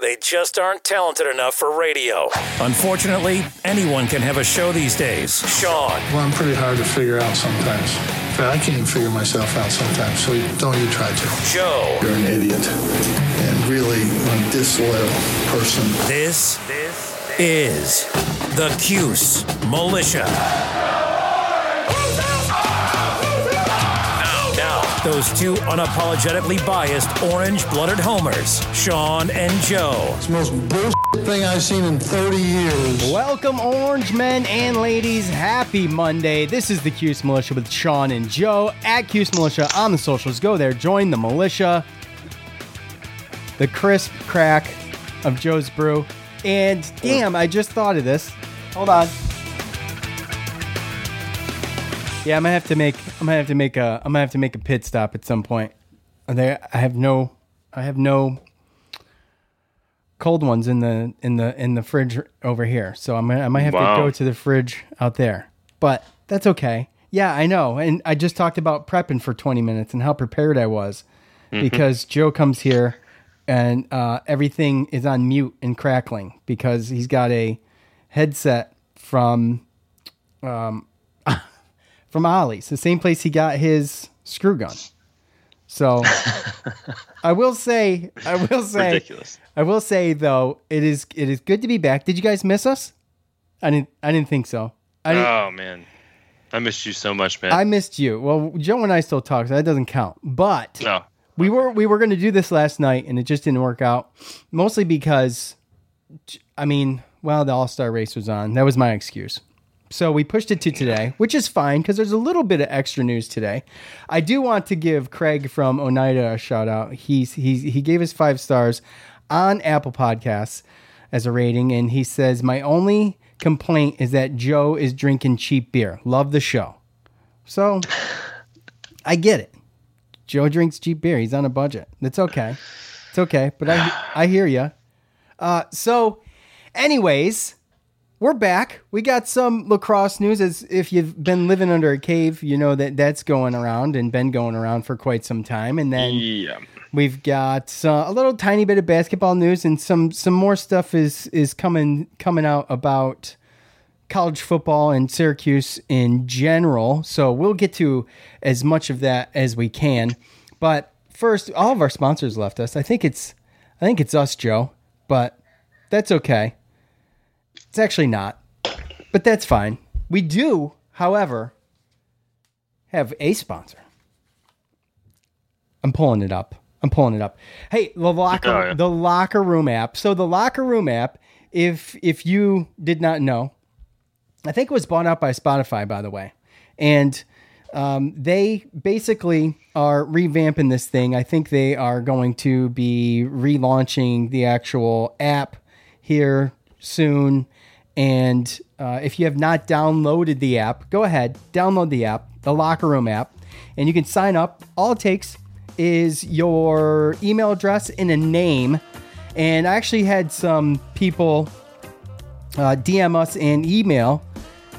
they just aren't talented enough for radio. Unfortunately, anyone can have a show these days. Sean. Well, I'm pretty hard to figure out sometimes. In fact, I can't even figure myself out sometimes, so don't you try to. Joe. You're an idiot. And really, a disloyal person. This is the Cuse Militia. Those two unapologetically biased, orange-blooded homers, Sean and Joe. It's the most bullshit thing I've seen in 30 years. Welcome, orange men and ladies. Happy Monday. This is the Cuse Militia with Sean and Joe. At Cuse Militia on the socials. Go there. Join the militia. The crisp crack of Joe's brew. And damn, I just thought of this. Hold on. Yeah, I'm gonna have to make a pit stop at some point. I have no cold ones in the fridge over here, so I might have to go to the fridge out there. But that's okay. Yeah, I know. And I just talked about prepping for 20 minutes and how prepared I was, because Joe comes here and everything is on mute and crackling because he's got a headset from Ollie's, the same place he got his screw gun. So I will say, ridiculous. I will say though, it is good to be back. Did you guys miss us? I didn't think so. Oh man, I missed you so much, man. I missed you. Well, Joe and I still talk, so that doesn't count. But no. we were going to do this last night, and it just didn't work out. Mostly because, the All-Star race was on. That was my excuse. So we pushed it to today, which is fine because there's a little bit of extra news today. I do want to give Craig from Oneida a shout out. He gave us 5 stars on Apple Podcasts as a rating, and he says, my only complaint is that Joe is drinking cheap beer. Love the show. So I get it. Joe drinks cheap beer. He's on a budget. It's okay. It's okay. But I hear you. So anyways... We're back. We got some lacrosse news. As if you've been living under a cave, you know that's going around and been going around for quite some time. And then we've got a little tiny bit of basketball news, and some more stuff is coming out about college football and Syracuse in general. So we'll get to as much of that as we can. But first, all of our sponsors left us. I think it's us, Joe, but that's okay. It's actually not, but that's fine. We do, however, have a sponsor. I'm pulling it up. Hey, the Locker Room app. So the Locker Room app, if you did not know, I think it was bought out by Spotify, by the way. And they basically are revamping this thing. I think they are going to be relaunching the actual app here soon. And if you have not downloaded the app, go ahead, download the app, the Locker Room app, and you can sign up. All it takes is your email address and a name. And I actually had some people DM us an email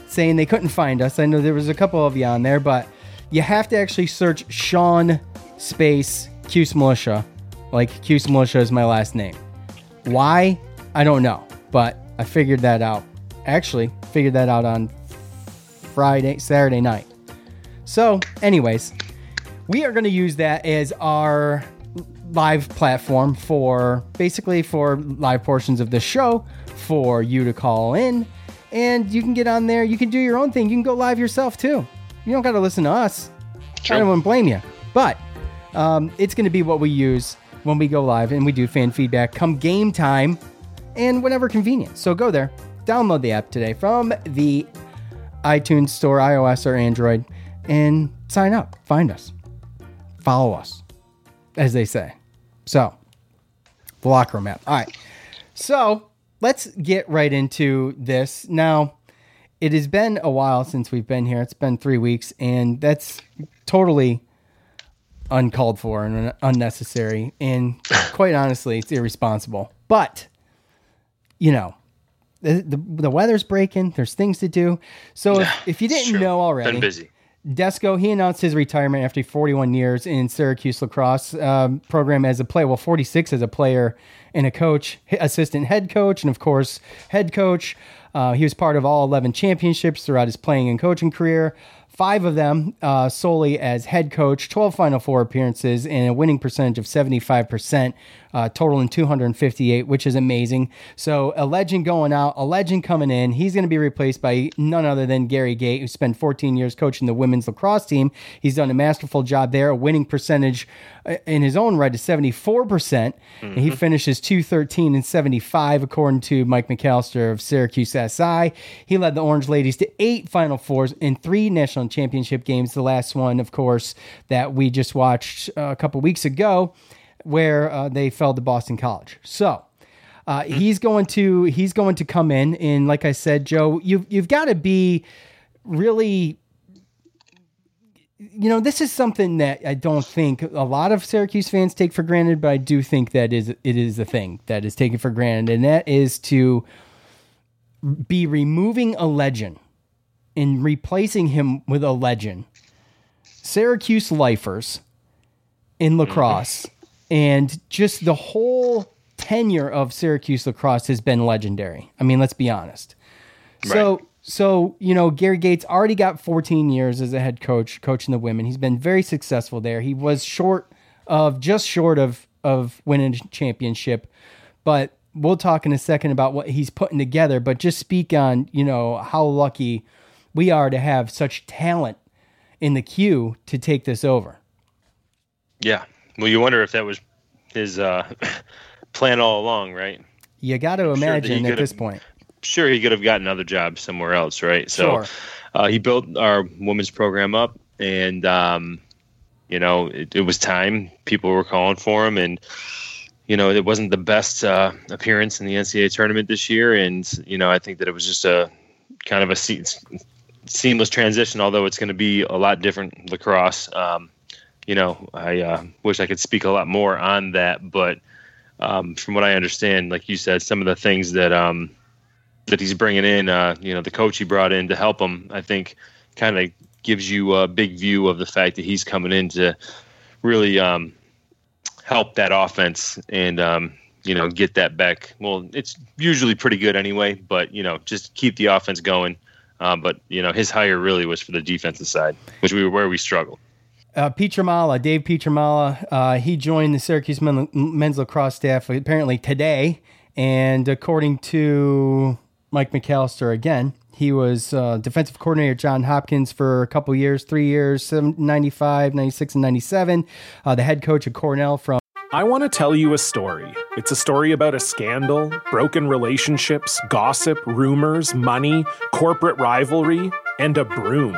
saying they couldn't find us. I know there was a couple of you on there, but you have to actually search Sean space Cuse Militia. Like Cuse Militia is my last name. Why? I don't know, but I figured that out. Actually, figured that out on Saturday night. So, anyways, we are going to use that as our live platform for live portions of the show for you to call in, and you can get on there. You can do your own thing. You can go live yourself too. You don't got to listen to us. True. I don't blame you, but it's going to be what we use when we go live and we do fan feedback come game time. And whenever convenient. So go there, download the app today from the iTunes store, iOS or Android, and sign up. Find us. Follow us, as they say. So, the Locker Room app. All right. So, let's get right into this. Now, it has been a while since we've been here. It's been 3 weeks, and that's totally uncalled for and unnecessary. And quite honestly, it's irresponsible. But, you know, the weather's breaking. There's things to do. So if you didn't know already, been busy. Desko, he announced his retirement after 41 years in Syracuse lacrosse program as a player. Well, 46 as a player and a coach, assistant head coach, and of course, head coach. He was part of all 11 championships throughout his playing and coaching career. 5 of them solely as head coach, 12 Final Four appearances, and a winning percentage of 75%, totaling 258, which is amazing. So a legend going out, a legend coming in. He's going to be replaced by none other than Gary Gait, who spent 14 years coaching the women's lacrosse team. He's done a masterful job there, a winning percentage in his own right to 74%. Mm-hmm. And he finishes 213 and 75, according to Mike McAllister of Syracuse SI. He led the Orange Ladies to 8 Final Fours and 3 national championship games. The last one, of course, that we just watched a couple weeks ago, where they fell to Boston College. So he's going to come in, and like I said, Joe, you've got to be really, you know, this is something that I don't think a lot of Syracuse fans take for granted, but I do think that it is the thing that is taken for granted, and that is to be removing a legend in replacing him with a legend. Syracuse lifers in lacrosse and just the whole tenure of Syracuse lacrosse has been legendary. I mean, let's be honest. Right. So, you know, Gary Gait's already got 14 years as a head coach, coaching the women. He's been very successful there. He was just short of winning a championship, but we'll talk in a second about what he's putting together, but just speak on, you know, how lucky we are to have such talent in the queue to take this over. Yeah. Well, you wonder if that was his plan all along, right? You got to imagine at this point. Sure, he could have gotten another job somewhere else, right? So he built our women's program up, and, you know, it was time. People were calling for him, and, you know, it wasn't the best appearance in the NCAA tournament this year, and, you know, I think that it was just a kind of a seamless transition, although it's going to be a lot different lacrosse. You know, I wish I could speak a lot more on that, but from what I understand, like you said, some of the things that that he's bringing in, you know, the coach he brought in to help him, I think kind of gives you a big view of the fact that he's coming in to really help that offense and, you know, get that back. Well, it's usually pretty good anyway, but, you know, just keep the offense going. But, you know, his hire really was for the defensive side, which where we struggled. Pietramala, Dave Pietramala, he joined the Syracuse men's lacrosse staff apparently today. And according to Mike McAllister, again, he was defensive coordinator at Johns Hopkins for a couple years, 3 years, 95, 96, and 97. The head coach at Cornell from. I want to tell you a story. It's a story about a scandal, broken relationships, gossip, rumors, money, corporate rivalry, and a broom.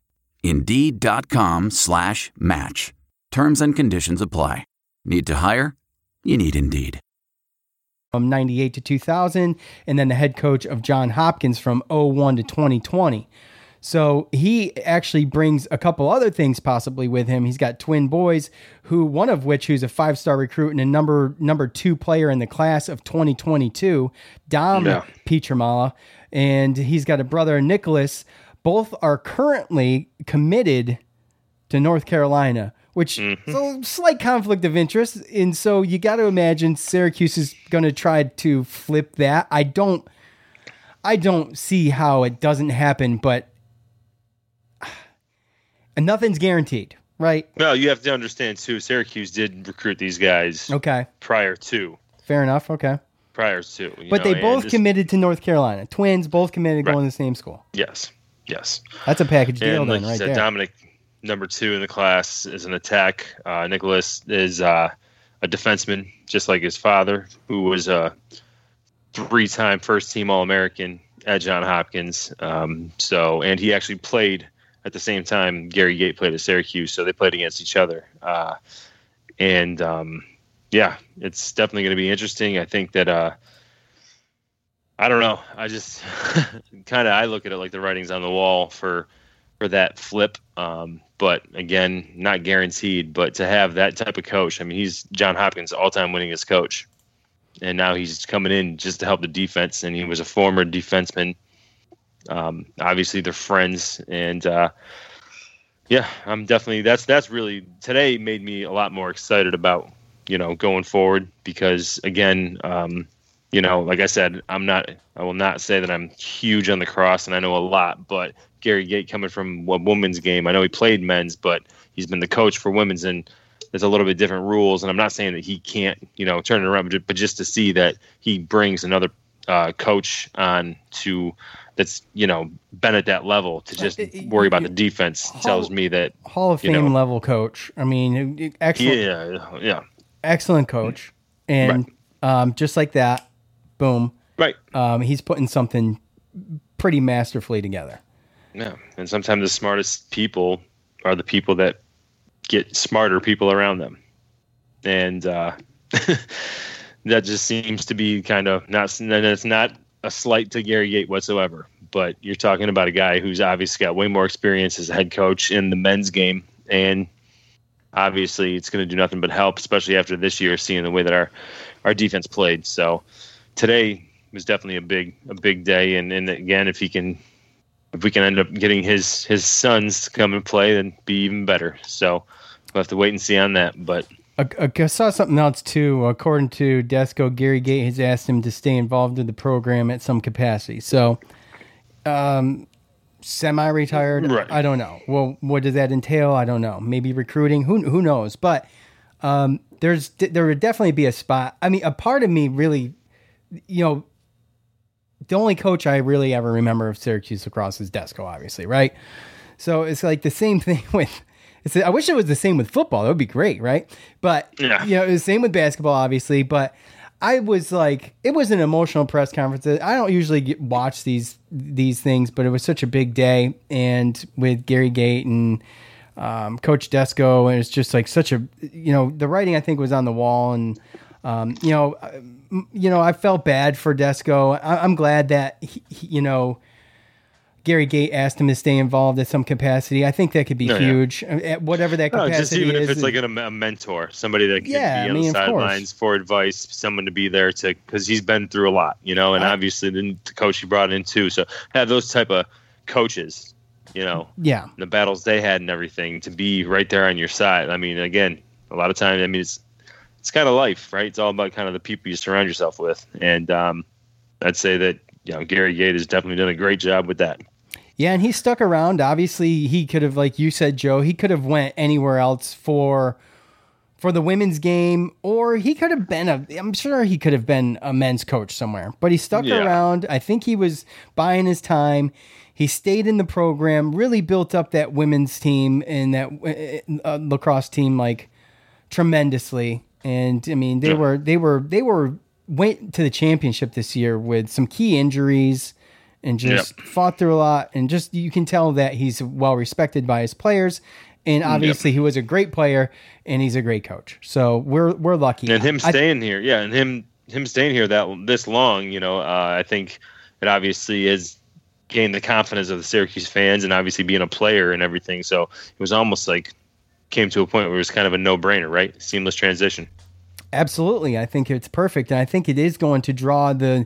Indeed.com/match. Terms and conditions apply. Need to hire? You need Indeed. From 98 to 2000, and then the head coach of Johns Hopkins from 01 to 2020. So he actually brings a couple other things possibly with him. He's got twin boys, who's a five-star recruit and a number two player in the class of 2022, Dominic Pietramala. And he's got a brother, Nicholas. Both are currently committed to North Carolina, which is a slight conflict of interest. And so you got to imagine Syracuse is going to try to flip that. I don't see how it doesn't happen, but and nothing's guaranteed, right? Well, you have to understand, too, Syracuse did recruit these guys prior to. Fair enough, okay. Prior to. But they both committed to North Carolina. Twins, both committed going to the same school. Yes. That's a package deal then, right there. Dominic, number two in the class, is an attack. Nicholas is a defenseman, just like his father, who was a three-time first-team All-American at Johns Hopkins. And he actually played at the same time Gary Gait played at Syracuse, so they played against each other. It's definitely going to be interesting. I think that I don't know. I just I look at it like the writing's on the wall for that flip. But again, not guaranteed. But to have that type of coach, I mean, he's Johns Hopkins' all-time winningest coach. And now he's coming in just to help the defense. And he was a former defenseman. Obviously they're friends, and I'm definitely that's really today made me a lot more excited about, going forward, because again, like I said, I will not say that I'm huge on the cross and I know a lot, but Gary Gait coming from a women's game, I know he played men's, but he's been the coach for women's, and there's a little bit different rules. And I'm not saying that he can't, turn it around, but just to see that he brings another coach on to that's, been at that level to just worry about the defense tells me that Hall of Fame level coach. I mean, excellent. Yeah. Excellent coach. And just like that, boom. Right. He's putting something pretty masterfully together. Yeah. And sometimes the smartest people are the people that get smarter people around them. And that just seems to be kind of not a slight to Gary Gait whatsoever, but you're talking about a guy who's obviously got way more experience as a head coach in the men's game, and obviously it's going to do nothing but help, especially after this year, seeing the way that our defense played. So today was definitely a big day, and again, if we can end up getting his sons to come and play, then be even better. So we'll have to wait and see on that, but. I saw something else, too. According to Desco, Gary Gait has asked him to stay involved in the program at some capacity. So, semi-retired, right. I don't know. Well, what does that entail? I don't know. Maybe recruiting. Who knows? But there would definitely be a spot. I mean, a part of me really, the only coach I really ever remember of Syracuse lacrosse is Desco, obviously, right? So it's like the same thing with... I wish it was the same with football. That would be great, right? But, it was the same with basketball, obviously. But I was like, it was an emotional press conference. I don't usually watch these things, but it was such a big day. And with Gary Gait and Coach Desco, and it's just like such a, the writing, I think, was on the wall. And, I felt bad for Desco. I'm glad that, he Gary Gait asked him to stay involved at some capacity. I think that could be huge, at whatever that capacity is. Just even if it's like a mentor, somebody that can be on the sidelines for advice, someone to be there to, because he's been through a lot, and obviously the coach he brought in too. So have those type of coaches, the battles they had and everything to be right there on your side. I mean, again, a lot of times, it's kind of life, right? It's all about kind of the people you surround yourself with, and I'd say that Gary Gait has definitely done a great job with that. Yeah, and he stuck around. Obviously, he could have, like you said, Joe, he could have went anywhere else for the women's game, or he could have been a men's coach somewhere. But he stuck around. I think he was buying his time. He stayed in the program, really built up that women's team and that lacrosse team like tremendously. And I mean, they were went to the championship this year with some key injuries and just fought through a lot. And just, you can tell that he's well respected by his players. And obviously he was a great player and he's a great coach. So we're lucky. And him staying here. Yeah. And him staying here this long, you know, I think it obviously has gained the confidence of the Syracuse fans and obviously being a player and everything. So it was almost like came to a point where it was kind of a no brainer, right? Seamless transition. Absolutely. I think it's perfect. And I think it is going to draw the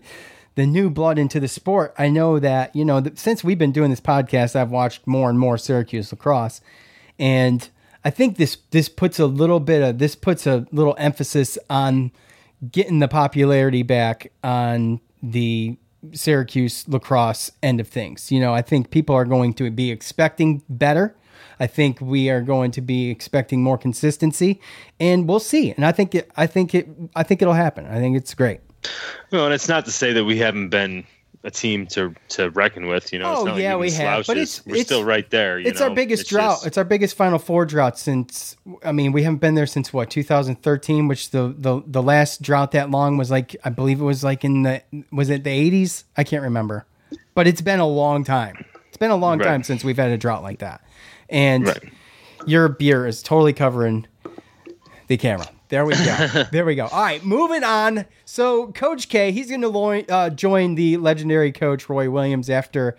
new blood into the sport. I know that, you know, since we've been doing this podcast, I've watched more and more Syracuse lacrosse. And I think this puts a little emphasis on getting the popularity back on the Syracuse lacrosse end of things. You know, I think people are going to be expecting better. I think we are going to be expecting more consistency, and we'll see. And I think it'll happen. I think it's great. Well, and it's not to say that we haven't been a team to reckon with, you know. It's not like we have, but we're still right there. It's our biggest Final Four drought since, I mean, we haven't been there since what, 2013, which the last drought that long was like, I believe it was like was it the '80s? I can't remember, but it's been a long time. It's been a long time since we've had a drought like that. And your beer is totally covering the camera. There we go. All right, moving on. So Coach K, he's going to join the legendary coach Roy Williams after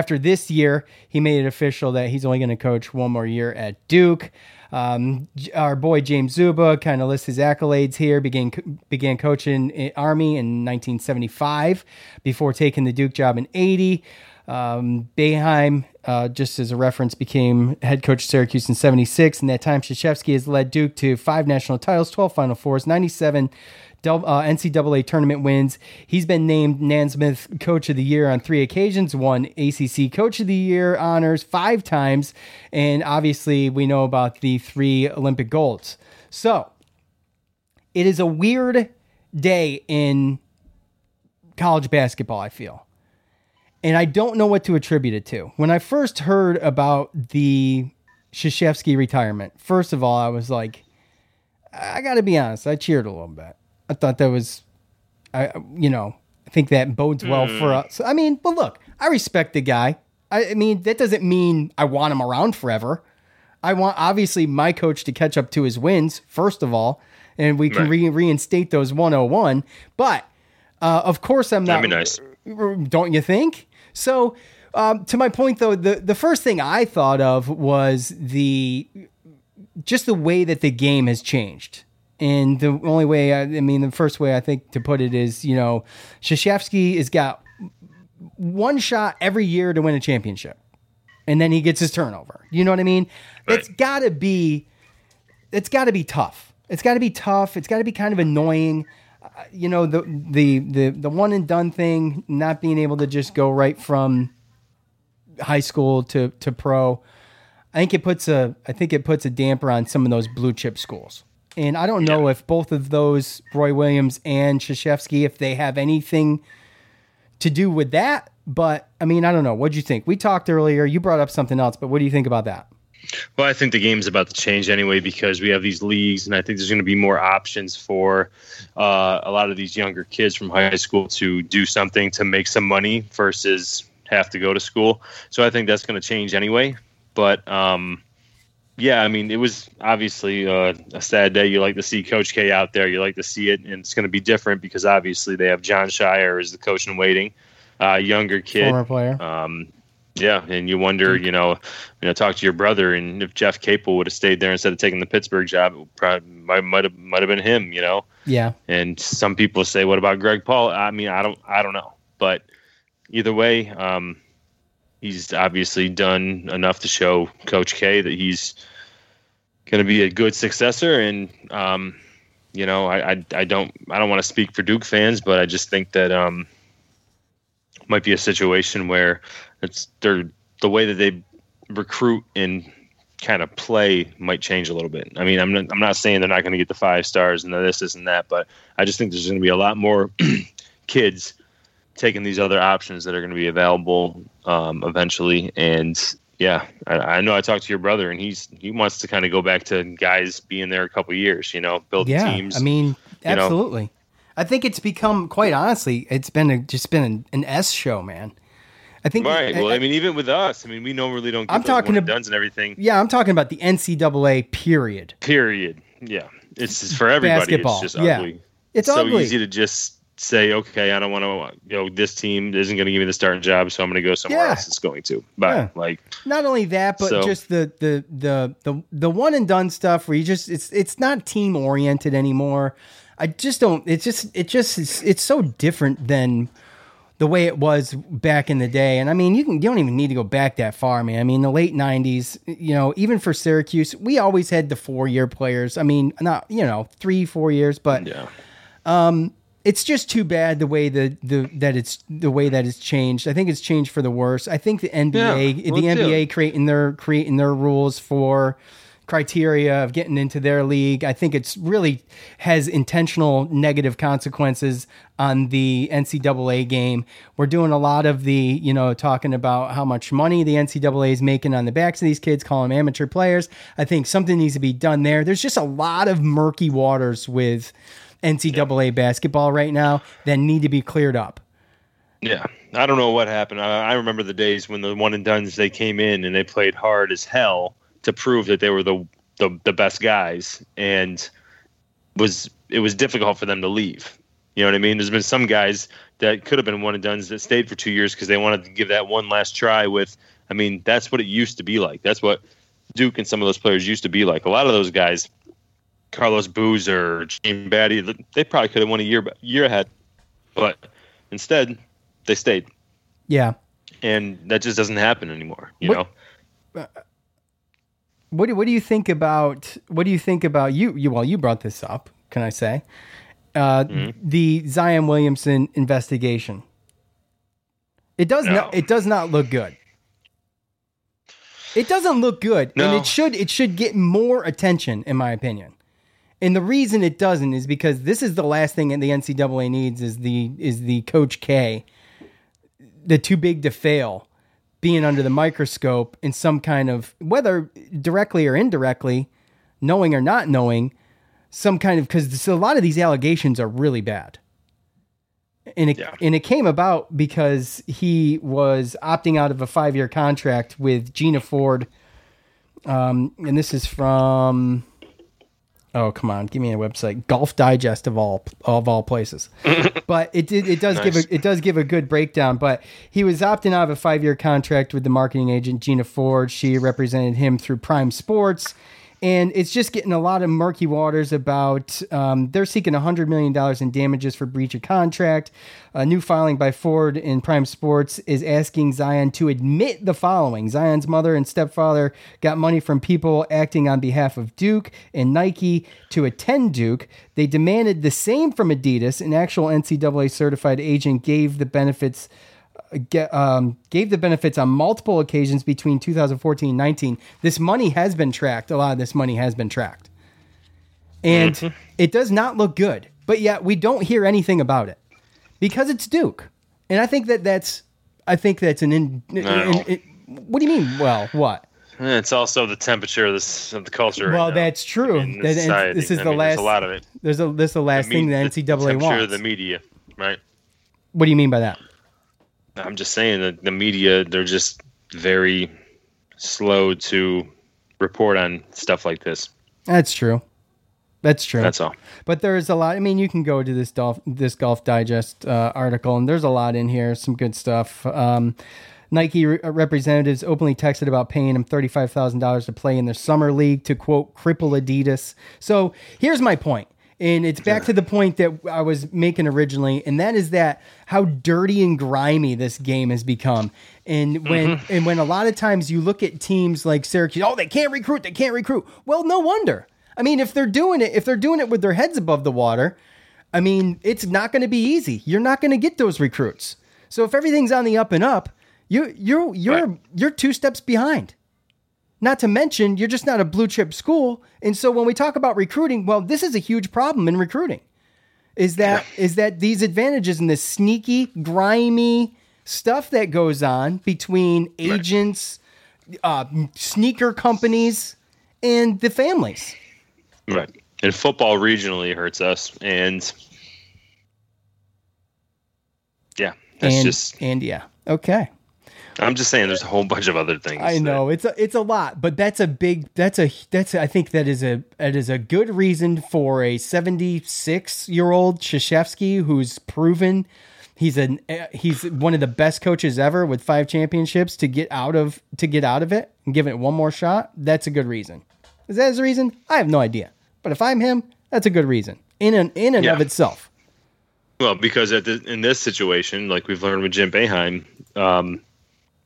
this year. He made it official that he's only going to coach one more year at Duke. Our boy James Zuba kind of lists his accolades here. Began coaching in Army in 1975 before taking the Duke job in 80. Boeheim, just as a reference, became head coach of Syracuse in 76. In that time, Krzyzewski has led Duke to 5 national titles, 12 Final Fours, 97 NCAA tournament wins. He's been named Naismith Coach of the Year on 3 occasions, won ACC Coach of the Year honors 5 times, and obviously we know about the 3 Olympic golds. So it is a weird day in college basketball, I feel. And I don't know what to attribute it to. When I first heard about the Krzyzewski retirement, first of all, I was like, I got to be honest, I cheered a little bit. I thought that was, I think that bodes well for us. I mean, but look, I respect the guy. I mean, that doesn't mean I want him around forever. I want, obviously, my coach to catch up to his wins, first of all, and we can reinstate those 101. But, of course, I'm not. That'd be nice. Don't you think? So, to my point though, the first thing I thought of was the way that the game has changed. And the only way, the first way I think to put it is, you know, Krzyzewski has got one shot every year to win a championship, and then he gets his turnover. You know what I mean? Right. It's gotta be tough. It's gotta be tough. It's gotta be kind of annoying. You know, the one and done thing, not being able to just go right from high school to pro. I think it puts a damper on some of those blue chip schools. And I don't know if both of those, Roy Williams and Krzyzewski, if they have anything to do with that. But I mean, I don't know. What'd you think? We talked earlier, you brought up something else, but what do you think about that? Well, I think the game's about to change anyway because we have these leagues, and I think there's going to be more options for a lot of these younger kids from high school to do something to make some money versus have to go to school. So I think that's going to change anyway. But, it was obviously a sad day. You like to see Coach K out there. You like to see it, and it's going to be different because obviously they have John Shire as the coach in waiting, younger kid. Former player. Yeah, and you wonder, you know, talk to your brother, and if Jeff Capel would have stayed there instead of taking the Pittsburgh job, it probably might have been him, you know. Yeah. And some people say, "What about Greg Paul?" I mean, I don't know, but either way, he's obviously done enough to show Coach K that he's going to be a good successor. And you know, I don't want to speak for Duke fans, but I just think that might be a situation where the way that they recruit and kind of play might change a little bit. I mean, I'm not saying they're not going to get the 5 stars and this and that, but I just think there's going to be a lot more kids taking these other options that are going to be available eventually. And yeah, I know I talked to your brother, and he wants to kind of go back to guys being there a couple of years, you know, build teams. I mean, absolutely. Know. I I think it's become, quite honestly, it's been just been an S show, man. I think right. Well, I mean, even with us, I mean, we normally don't. I'm talking about guns and everything. Yeah, I'm talking about the NCAA period. Period. Yeah, it's just for everybody. Basketball. It's just ugly. Yeah. It's so ugly. Easy to just say, okay, I don't want to. You know, this team isn't going to give me the starting job, so I'm going to go somewhere else. It's going to. But like, not only that, but just the one and done stuff where you just it's not team oriented anymore. I just don't. It's so different than the way it was back in the day. And I mean, you don't even need to go back that far, man. I mean, the late 90s, you know, even for Syracuse, we always had the 4-year players. I mean, not, you know, 3-4 years, but it's just too bad the way that it's changed. I think it's changed for the worse. I think the NBA, creating their rules for criteria of getting into their league, I think it's really has intentional negative consequences on the NCAA game. We're doing a lot of the, you know, talking about how much money the NCAA is making on the backs of these kids, calling them amateur players. I think something needs to be done there. There's just a lot of murky waters with NCAA basketball right now that need to be cleared up. Yeah, I don't know what happened. I remember the days when the one and dones, they came in and they played hard as hell to prove that they were the best guys, and it was difficult for them to leave. You know what I mean? There's been some guys that could have been one and dones that stayed for 2 years because they wanted to give that one last try with, I mean, that's what it used to be like. That's what Duke and some of those players used to be like. A lot of those guys, Carlos Boozer, Gene Batty, they probably could have won a year ahead, but instead they stayed. Yeah. And that just doesn't happen anymore, you know? What do you think about you? Well, you brought this up. Can I say the Zion Williamson investigation? It does not look good. It doesn't look good, and it should get more attention, in my opinion. And the reason it doesn't is because this is the last thing that the NCAA needs is the Coach K, the too big to fail, being under the microscope in some kind of, whether directly or indirectly, knowing or not knowing, some kind of, because a lot of these allegations are really bad. And it came about because he was opting out of a 5-year contract with Gina Ford. And this is from, oh, come on, give me a website, Golf Digest of all places. But it does give a good breakdown. But he was opting out of a 5-year contract with the marketing agent Gina Ford. She represented him through Prime Sports, and it's just getting a lot of murky waters about. They're seeking $100 million in damages for breach of contract. A new filing by Ford in Prime Sports is asking Zion to admit the following. Zion's mother and stepfather got money from people acting on behalf of Duke and Nike to attend Duke. They demanded the same from Adidas. An actual NCAA certified agent gave the benefits on multiple occasions between 2014 and 19. This money has been tracked. A lot of this money has been tracked. And it does not look good. But yet we don't hear anything about it. Because it's Duke, and I think that's an. What do you mean? Well, what? It's also the temperature of the culture. Well, right now. That's true. I mean, this is the last. There's a lot of it. This is the last thing the NCAA wants. Temperature of the media, right? What do you mean by that? I'm just saying that the media, they're just very slow to report on stuff like this. That's true. That's true. That's all. But there is a lot. I mean, you can go to this Golf Digest article, and there's a lot in here. Some good stuff. Nike representatives openly texted about paying him $35,000 to play in their summer league to, quote, cripple Adidas. So here's my point, and it's back to the point that I was making originally, and that is that how dirty and grimy this game has become. And when a lot of times you look at teams like Syracuse, oh, they can't recruit. Well, no wonder. I mean, if they're doing it with their heads above the water, I mean, it's not going to be easy. You're not going to get those recruits. So if everything's on the up and up, you're 2 steps behind. Not to mention, you're just not a blue chip school. And so when we talk about recruiting, well, this is a huge problem in recruiting. Is that these advantages and this sneaky, grimy stuff that goes on between agents, sneaker companies, and the families. Right. And football regionally hurts us, and Yeah. Okay. I'm just saying there's a whole bunch of other things. I know it's a lot, but I think that is a good reason for a 76-year-old Krzyzewski who's proven he's one of the best coaches ever with 5 championships to get out of it and give it one more shot. That's a good reason. Is that his reason? I have no idea. But if I'm him, that's a good reason in and of itself. Well, because in this situation, like we've learned with Jim Boeheim,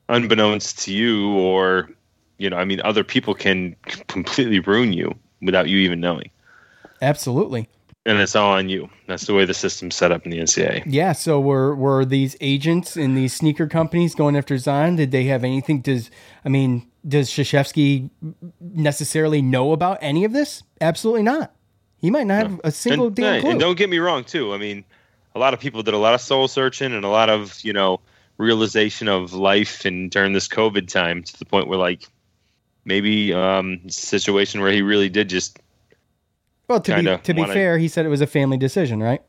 unbeknownst to you or, other people can completely ruin you without you even knowing. Absolutely. And it's all on you. That's the way the system's set up in the NCAA. Yeah, so were these agents in these sneaker companies going after Zion? Did they have anything? Does Krzyzewski necessarily know about any of this? Absolutely not. He might not have a single damn clue. And don't get me wrong, too. A lot of people did a lot of soul searching and a lot of, realization of life and during this COVID time to the point where maybe situation where he really did just. Well, to be fair, he said it was a family decision, right?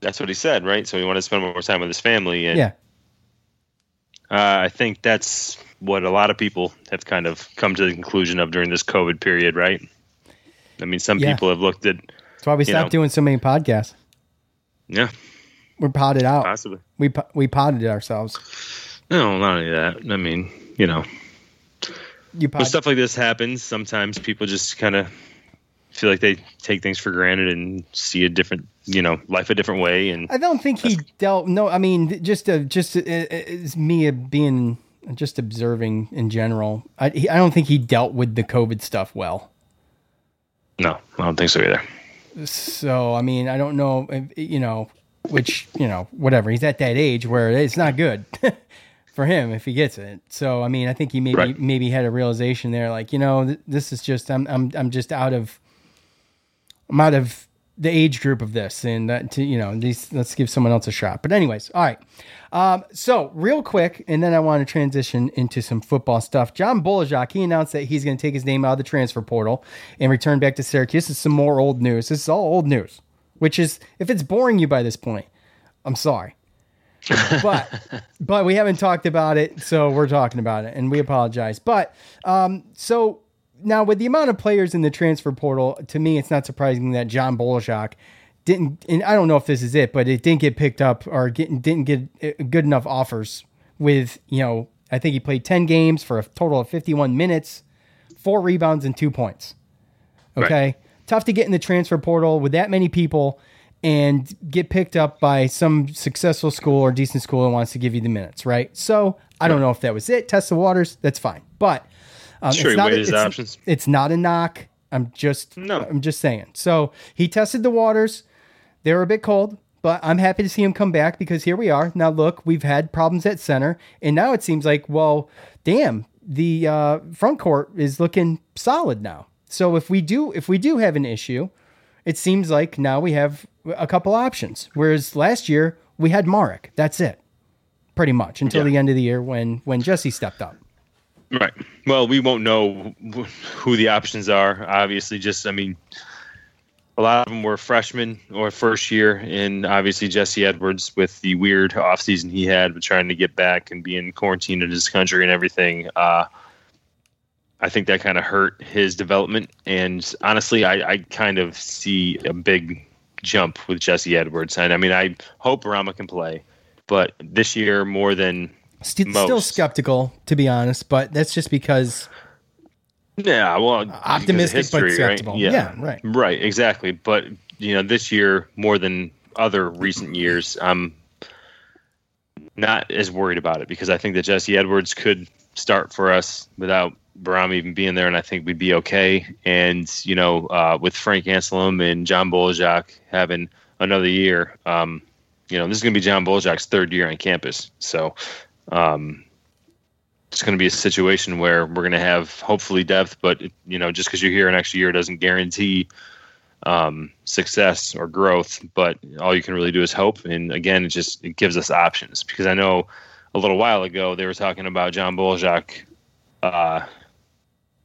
That's what he said, right? So he wanted to spend more time with his family. And, I think that's what a lot of people have kind of come to the conclusion of during this COVID period, right? Some people have looked at. That's why we stopped doing so many podcasts. Yeah. We're potted out. Possibly. We potted ourselves. No, not only that. When stuff like this happens, sometimes people just kind of feel like they take things for granted and see a different, life a different way. And I don't think he dealt. No, it's me being just observing in general. I don't think he dealt with the COVID stuff well. No, I don't think so either. So, I don't know, whatever. He's at that age where it's not good for him if he gets it. So, I think he maybe had a realization there, this is just, I'm just out of the age group of this and let's give someone else a shot. But anyways, all right. So real quick, and then I want to transition into some football stuff. John Bolajak, he announced that he's going to take his name out of the transfer portal and return back to Syracuse. This is some more old news. This is all old news, which is, if it's boring you by this point, I'm sorry. But we haven't talked about it, so we're talking about it, and we apologize. But so now with the amount of players in the transfer portal, to me, it's not surprising that John Bolajak didn't, and I don't know if this is it, but it didn't get picked up or didn't get good enough offers with, I think he played 10 games for a total of 51 minutes, 4 rebounds and 2 points. Okay. Right. Tough to get in the transfer portal with that many people and get picked up by some successful school or decent school that wants to give you the minutes. Right. So I don't know if that was it. Test the waters. That's fine. But sure, it's not a knock. I'm just saying. So he tested the waters. They were a bit cold, but I'm happy to see him come back because here we are. Now, look, we've had problems at center, and now it seems like, well, damn, the front court is looking solid now. So if we do have an issue, it seems like now we have a couple options. Whereas last year we had Marek. That's it, pretty much until the end of the year when Jesse stepped up. Right. Well, we won't know who the options are. Obviously, a lot of them were freshmen or first year, and obviously Jesse Edwards with the weird offseason he had with trying to get back and being quarantined in his country and everything. I think that kind of hurt his development. And honestly, I kind of see a big jump with Jesse Edwards. And I hope Rama can play, but this year more than. Still skeptical, to be honest, but that's just because. Yeah, well, optimistic history, but skeptical. Right? Yeah, right. Right, exactly. But this year more than other recent years, I'm not as worried about it because I think that Jesse Edwards could start for us without Baram even being there, and I think we'd be okay. And with Frank Anselm and John Bolajak having another year, this is going to be John Bolajak's third year on campus, so. It's going to be a situation where we're going to have hopefully depth, but just because you're here an extra year doesn't guarantee success or growth. But all you can really do is hope. And again, it gives us options because I know a little while ago they were talking about John Bolajak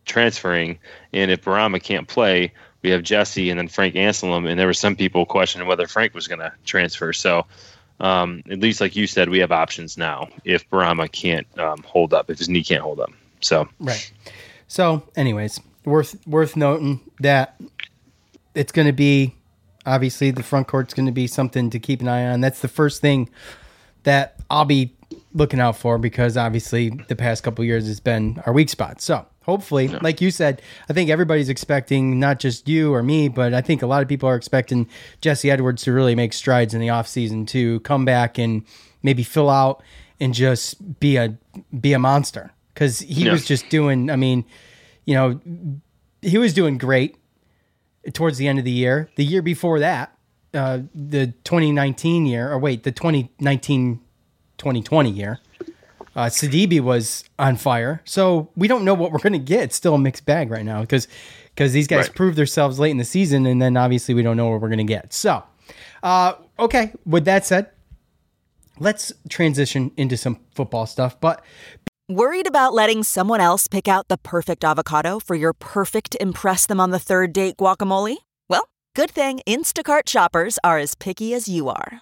transferring, and if Barama can't play, we have Jesse and then Frank Anselm, and there were some people questioning whether Frank was going to transfer. So. At least, like you said, we have options now if Barama can't hold up, if his knee can't hold up. So right. So, anyways, worth noting that it's going to be, obviously, the front court's going to be something to keep an eye on. That's the first thing that I'll be looking out for because, obviously, the past couple of years has been our weak spot. So, hopefully, like you said, I think everybody's expecting, not just you or me, but I think a lot of people are expecting Jesse Edwards to really make strides in the offseason to come back and maybe fill out and just be a monster. Because he was just doing, I mean, you know, he was doing great towards the end of the year. The year before that, the 2019-2020 year, Sidibe was on fire. So we don't know what we're going to get. It's still a mixed bag right now because these guys proved themselves late in the season, and then obviously we don't know what we're going to get. So, okay, with that said, let's transition into some football stuff, but... Worried about letting someone else pick out the perfect avocado for your perfect impress-them-on-the-third-date guacamole? Well, good thing Instacart shoppers are as picky as you are.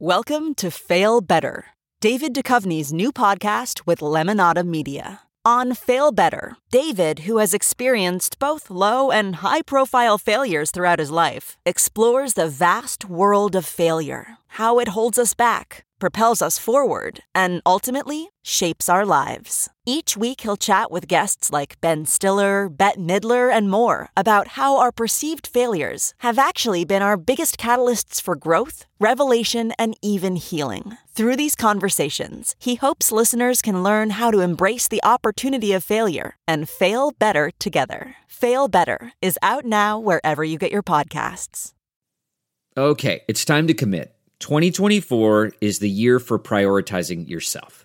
Welcome to Fail Better, David Duchovny's new podcast with Lemonada Media. On Fail Better, David, who has experienced both low and high-profile failures throughout his life, explores the vast world of failure, how it holds us back, propels us forward, and ultimately shapes our lives. Each week, he'll chat with guests like Ben Stiller, Bette Midler, and more about how our perceived failures have actually been our biggest catalysts for growth, revelation, and even healing. Through these conversations, he hopes listeners can learn how to embrace the opportunity of failure and fail better together. Fail Better is out now wherever you get your podcasts. Okay, it's time to commit. 2024 is the year for prioritizing yourself.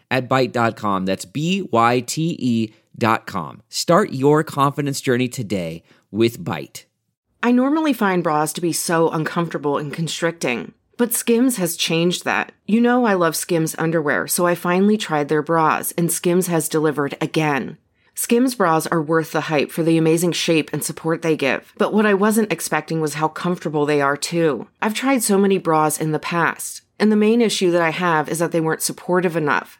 at Byte.com. That's BYTE.com. Start your confidence journey today with Byte. I normally find bras to be so uncomfortable and constricting, but Skims has changed that. You know I love Skims underwear, so I finally tried their bras, and Skims has delivered again. Skims bras are worth the hype for the amazing shape and support they give, but what I wasn't expecting was how comfortable they are too. I've tried so many bras in the past, and the main issue that I have is that they weren't supportive enough,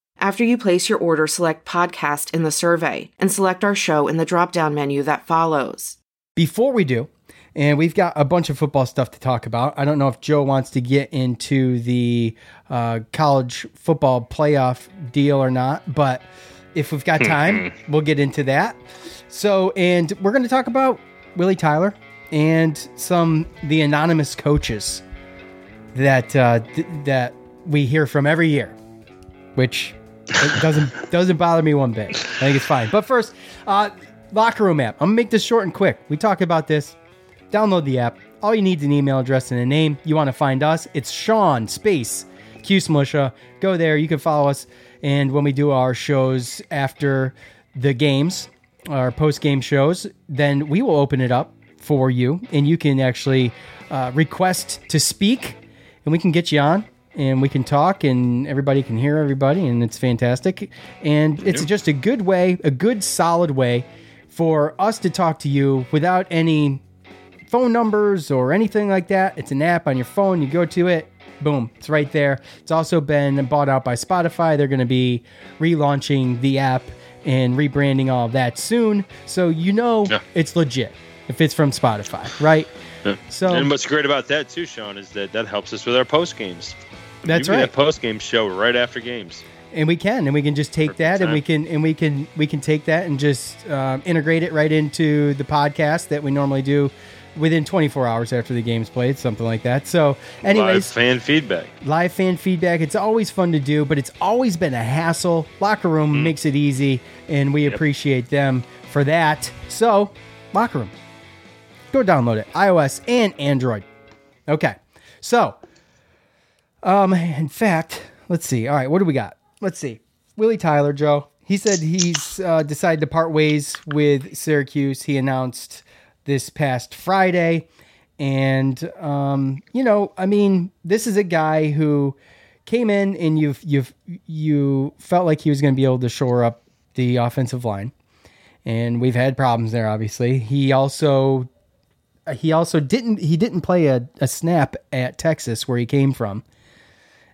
After you place your order, select podcast in the survey and select our show in the drop-down menu that follows. Before we do, and we've got a bunch of football stuff to talk about. I don't know if Joe wants to get into the college football playoff deal or not, but... if we've got time, we'll get into that. So, and we're going to talk about Willie Tyler and the anonymous coaches that we hear from every year. which it doesn't bother me one bit. I think it's fine. But first, Locker Room app. I'm going to make this short and quick. We talk about this. Download the app. All you need is an email address and a name. You want to find us? It's Sean Space Cuse Militia. Go there. You can follow us. And when we do our shows after the games, our post-game shows, then we will open it up for you. And you can actually request to speak. And we can get you on. And we can talk. And everybody can hear everybody. And it's fantastic. And it's just a good way, a good solid way for us to talk to you without any phone numbers or anything like that. It's an app on your phone. You go to it. Boom, it's right there. It's also been bought out by Spotify. They're going to be relaunching the app and rebranding all of that soon. So it's legit if it's from Spotify, right? Yeah. So, and what's great about that too, Sean, is that helps us with our post games. That's right. You can have post game show right after games. And we can just take that and we can take that and just integrate it right into the podcast that we normally do within 24 hours after the game's played, something like that. So anyways, live fan feedback. It's always fun to do, but it's always been a hassle. Locker Room makes it easy, and we appreciate them for that. So Locker Room, go download it, iOS and Android. Okay. So, in fact, let's see. All right. What do we got? Let's see. Willie Tyler, Joe, he said he's decided to part ways with Syracuse. He announced this past Friday. And, this is a guy who came in and you felt like he was going to be able to shore up the offensive line. And we've had problems there, obviously. He didn't play a snap at Texas, where he came from,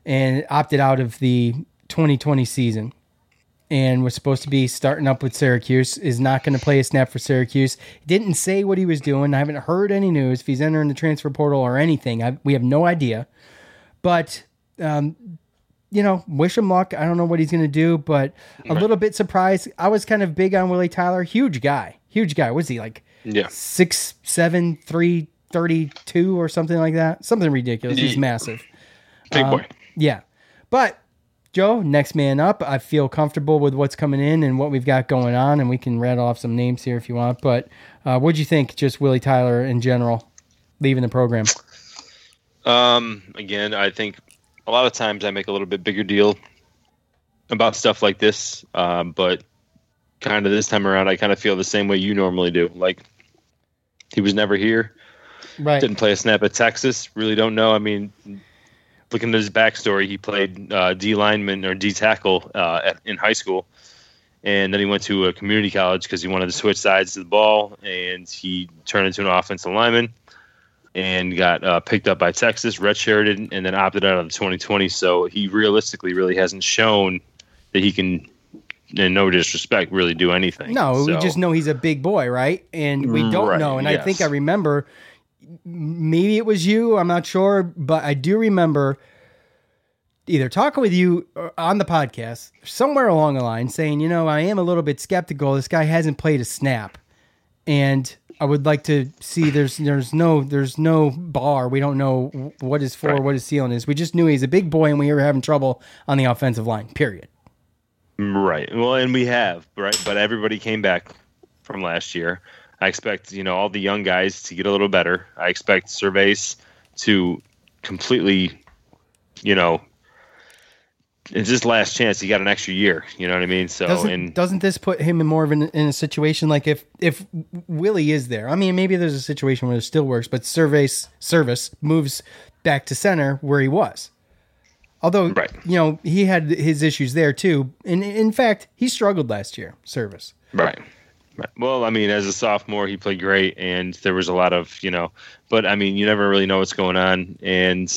and opted out of the 2020 season. And was supposed to be starting up with Syracuse, is not going to play a snap for Syracuse. Didn't say what he was doing. I haven't heard any news if he's entering the transfer portal or anything. We have no idea. But, wish him luck. I don't know what he's going to do, but a little bit surprised. I was kind of big on Willie Tyler. Huge guy. Was he 6'7", 332 or something like that? Something ridiculous. He's massive. Big boy. Yeah. But Joe, next man up. I feel comfortable with what's coming in and what we've got going on, and we can rattle off some names here if you want. But what'd you think, just Willie Tyler in general, leaving the program? Again, I think a lot of times I make a little bit bigger deal about stuff like this, but kind of this time around, I kind of feel the same way you normally do. Like, he was never here. Right. Didn't play a snap at Texas. Really don't know. I mean, looking at his backstory, he played D lineman or D tackle in high school, and then he went to a community college because he wanted to switch sides to the ball, and he turned into an offensive lineman and got picked up by Texas, redshirted, and then opted out of the 2020. So he realistically really hasn't shown that he can, in no disrespect, really do anything. No, so we just know he's a big boy, right? And we don't know. And yes. I think I remember, maybe it was you, I'm not sure, but I do remember either talking with you on the podcast somewhere along the line saying, I am a little bit skeptical. This guy hasn't played a snap, and I would like to see there's no bar. We don't know what his floor, what his ceiling is. We just knew he's a big boy, and we were having trouble on the offensive line, period. Right. Well, and we have, right? But everybody came back from last year. I expect, all the young guys to get a little better. I expect Cervais to completely, it's his last chance. He got an extra year. You know what I mean? So doesn't this put him in more of in a situation like if Willie is there? I mean, maybe there's a situation where it still works, but Cervais moves back to center where he was. Although, he had his issues there too. And in fact, he struggled last year, Cervais. Right. Well, I mean, as a sophomore, he played great, and there was a lot of, but, I mean, you never really know what's going on, and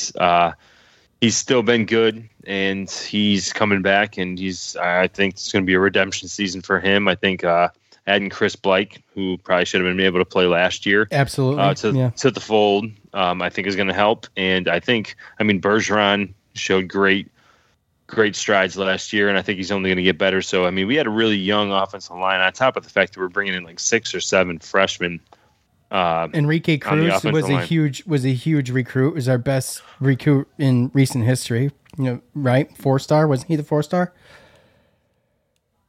he's still been good, and he's coming back, and I think it's going to be a redemption season for him. I think adding Chris Blake, who probably should have been able to play last year, absolutely, to the fold, I think is going to help, and Bergeron showed great strides last year, and I think he's only going to get better. So, I mean, we had a really young offensive line on top of the fact that we're bringing in 6 or 7 freshmen Enrique Cruz was a huge recruit. Was our best recruit in recent history. You know, right? 4-star, wasn't he the 4-star?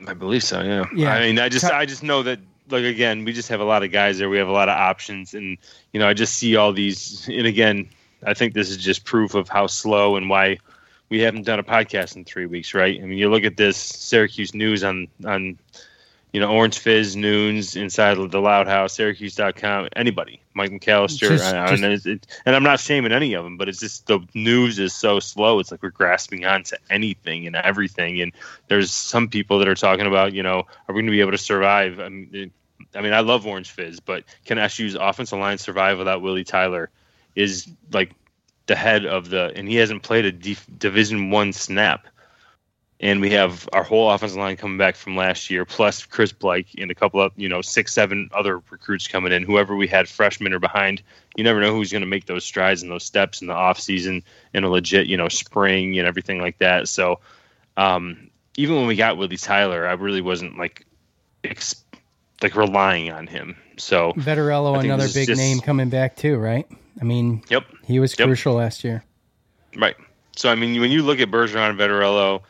I believe so. Yeah. I mean, I just know that. Like again, we just have a lot of guys there. We have a lot of options, and you know, I just see all these. And again, I think this is just proof of how slow and why we haven't done a podcast in 3 weeks, right? I mean, you look at this Syracuse News on you know, Orange Fizz, Noons, Inside the Loud House, Syracuse.com, anybody, Mike McAllister. And I'm not shaming any of them, but it's just the news is so slow. It's like we're grasping onto anything and everything. And there's some people that are talking about, you know, are we going to be able to survive? I mean, I love Orange Fizz, but can SU's offensive line survive without Willie Tyler? Is like the head of the, and he hasn't played a Division I snap. And we have our whole offensive line coming back from last year, plus Chris Blake and a couple of, you know, 6, 7 other recruits coming in. Whoever we had freshmen or behind, you never know who's going to make those strides and those steps in the off season and a legit, you know, spring and everything like that. So even when we got Willie Tyler, I really wasn't like relying on him. So Vetterello, another big name coming back too, right? I mean, yep, he was crucial last year, right? So I mean, when you look at Bergeron, Vetterello,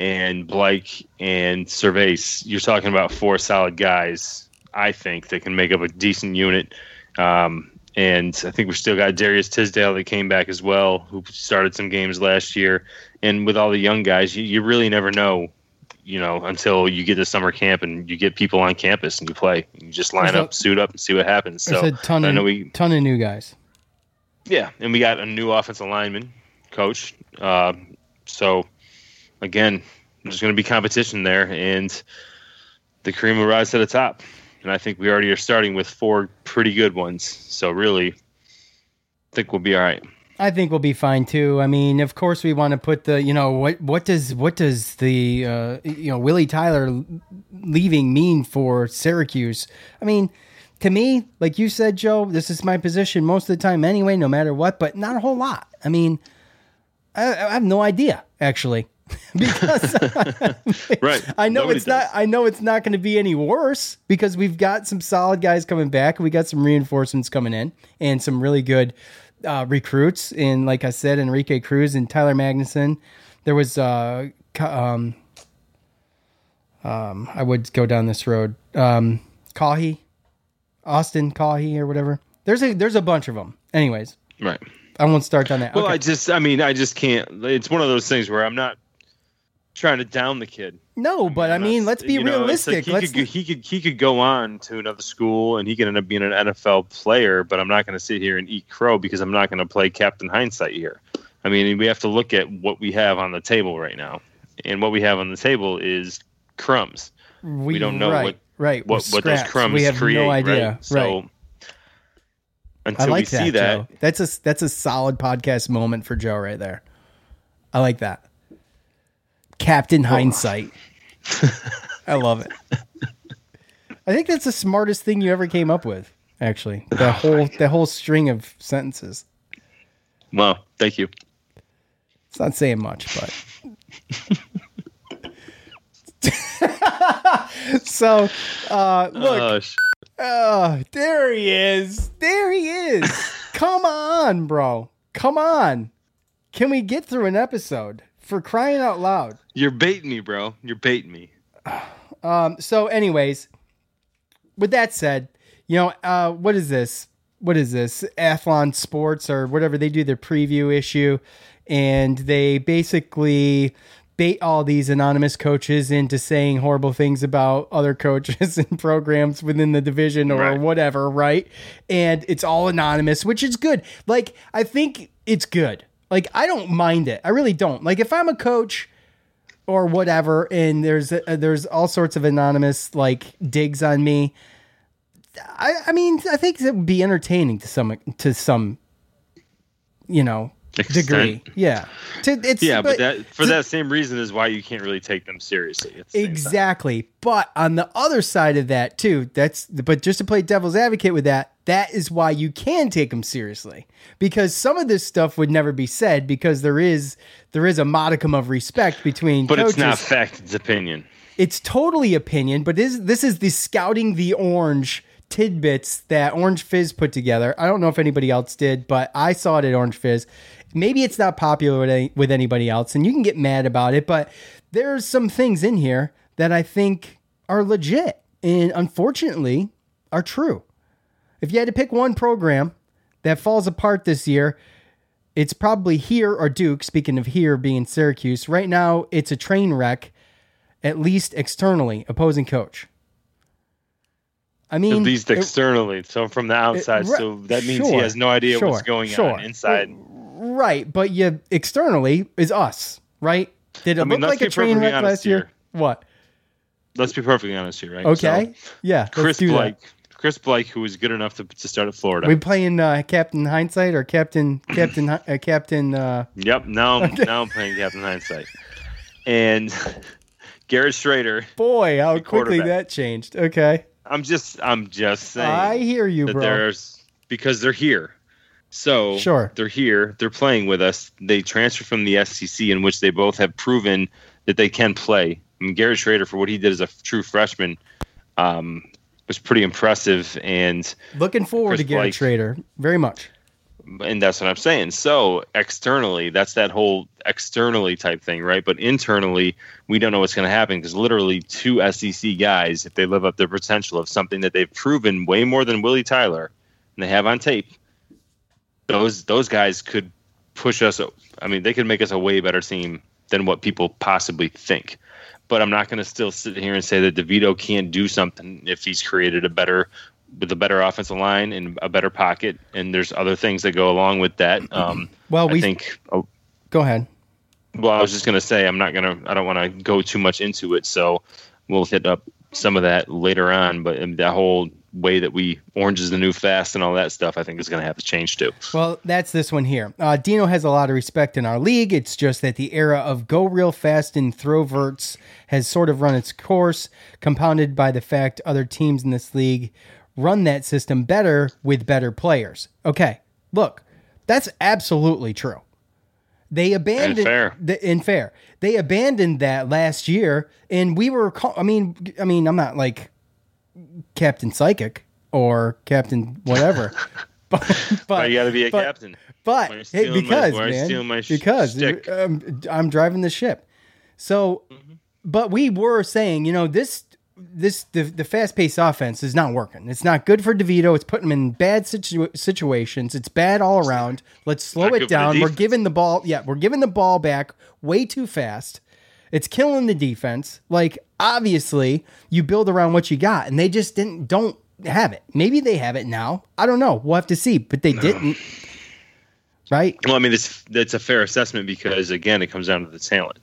and Blake and Cervais, you're talking about 4 solid guys, I think, that can make up a decent unit. And I think we still got Darius Tisdale that came back as well, who started some games last year. And with all the young guys, you really never know, you know, until you get to summer camp and you get people on campus and you play. You just line up, suit up, and see what happens. So there's a ton of new guys. Yeah, and we got a new offensive lineman coach. So... Again, there's going to be competition there, and the cream will rise to the top. And I think we already are starting with 4 pretty good ones. So really, I think we'll be all right. I think we'll be fine too. I mean, of course, we want to put the, you know, what does the you know, Willie Tyler leaving mean for Syracuse? I mean, to me, like you said, Joe, this is my position most of the time anyway, no matter what. But not a whole lot. I mean, I have no idea actually. Because right. I know it's not going to be any worse because we've got some solid guys coming back. We got some reinforcements coming in and some really good recruits. And like I said, Enrique Cruz and Tyler Magnuson. There was I would go down this road. Austin Caughey or whatever. There's a bunch of them. Anyways, right. I won't start on that. Well, okay. I just can't. It's one of those things where I'm not trying to down the kid. No, but I mean, let's be realistic. Like he could go on to another school and he could end up being an NFL player, but I'm not going to sit here and eat crow because I'm not going to play Captain Hindsight here. I mean, we have to look at what we have on the table right now. And what we have on the table is crumbs. We don't know what those crumbs we have create. No idea. Right? So, right. Until I like we see that. Joe. That's a solid podcast moment for Joe right there. I like that. Captain Hindsight. I love it. I think that's the smartest thing you ever came up with, actually. That whole string of sentences. Wow, thank you. It's not saying much, but so look. Oh, there he is. Come on, bro. Come on. Can we get through an episode? For crying out loud. You're baiting me, bro. So anyways, with that said, you know, what is this? Athlon Sports or whatever. They do their preview issue and they basically bait all these anonymous coaches into saying horrible things about other coaches and programs within the division or whatever, right? And it's all anonymous, which is good. Like, I think it's good. Like, I don't mind it. I really don't. Like, if I'm a coach or whatever, and there's all sorts of anonymous, like, digs on me, I mean, I think it would be entertaining to some, you know, extent. Degree. Yeah. That same reason is why you can't really take them seriously. Exactly. But on the other side of that too, but just to play devil's advocate with that is why you can take them seriously, because some of this stuff would never be said because there is a modicum of respect between coaches. It's not fact, it's opinion. It's totally opinion, but this is the scouting the orange tidbits that Orange Fizz put together. I don't know if anybody else did, but I saw it at Orange Fizz. Maybe it's not popular with anybody else, and you can get mad about it, but there's some things in here that I think are legit and unfortunately are true. If you had to pick one program that falls apart this year, it's probably here or Duke, speaking of here being Syracuse. Right now, it's a train wreck, at least externally, opposing coach. I mean, at least externally, so from the outside. So that means he has no idea what's going on inside. Right, but externally is us, right? Did it look like a train wreck last year? What? Let's be perfectly honest here, right? Okay, so, yeah. Chris Blake, who was good enough to start at Florida. We playing Captain Hindsight or Captain Captain? Yep. Now I'm playing Captain Hindsight. And Garrett Schrader. Boy, how quickly that changed. Okay. I'm just saying. I hear you, bro. Because they're here. So sure. They're here. They're playing with us. They transfer from the SEC, in which they both have proven that they can play. I mean, Garrett Schrader, for what he did as a true freshman, was pretty impressive. And looking forward to Garrett Schrader very much. And that's what I'm saying. So externally, that's that whole externally type thing, right? But internally, we don't know what's going to happen, because literally two SEC guys, if they live up their potential of something that they've proven way more than Willie Tyler and they have on tape, those guys could push us. I mean, they could make us a way better team than what people possibly think. But I'm not going to still sit here and say that DeVito can't do something if he's created a better offensive line and a better pocket. And there's other things that go along with that. Go ahead. Well, I was just going to say, I don't want to go too much into it. So we'll hit up some of that later on. But that whole way that orange is the new fast and all that stuff, I think is going to have to change too. Well, that's this one here. Dino has a lot of respect in our league. It's just that the era of go real fast and throwverts has sort of run its course, compounded by the fact other teams in this league run that system better with better players. Okay, look, that's absolutely true. They abandoned and fair. They abandoned that last year, and we were. I mean, I'm not like Captain Psychic or Captain whatever, but you got to be captain. But hey, I'm driving the ship. So, but we were saying, the fast-paced offense is not working. It's not good for DeVito. It's putting him in bad situations. It's bad all around. Let's slow it down. We're giving the ball back way too fast. It's killing the defense. Like, obviously, you build around what you got, and they just don't have it. Maybe they have it now. I don't know. We'll have to see, but they didn't. Right? Well, I mean, that's a fair assessment, because, again, it comes down to the talent.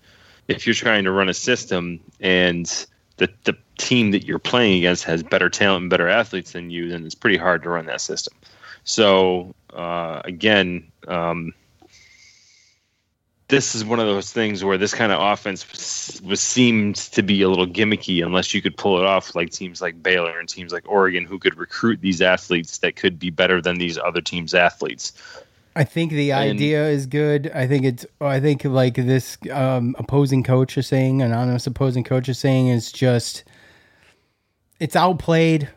If you're trying to run a system and the team that you're playing against has better talent and better athletes than you, then it's pretty hard to run that system. So, this is one of those things where this kind of offense seems to be a little gimmicky unless you could pull it off, like teams like Baylor and teams like Oregon, who could recruit these athletes that could be better than these other teams' athletes. I think the idea is good. I think like this anonymous opposing coach is saying, is just, it's outplayed,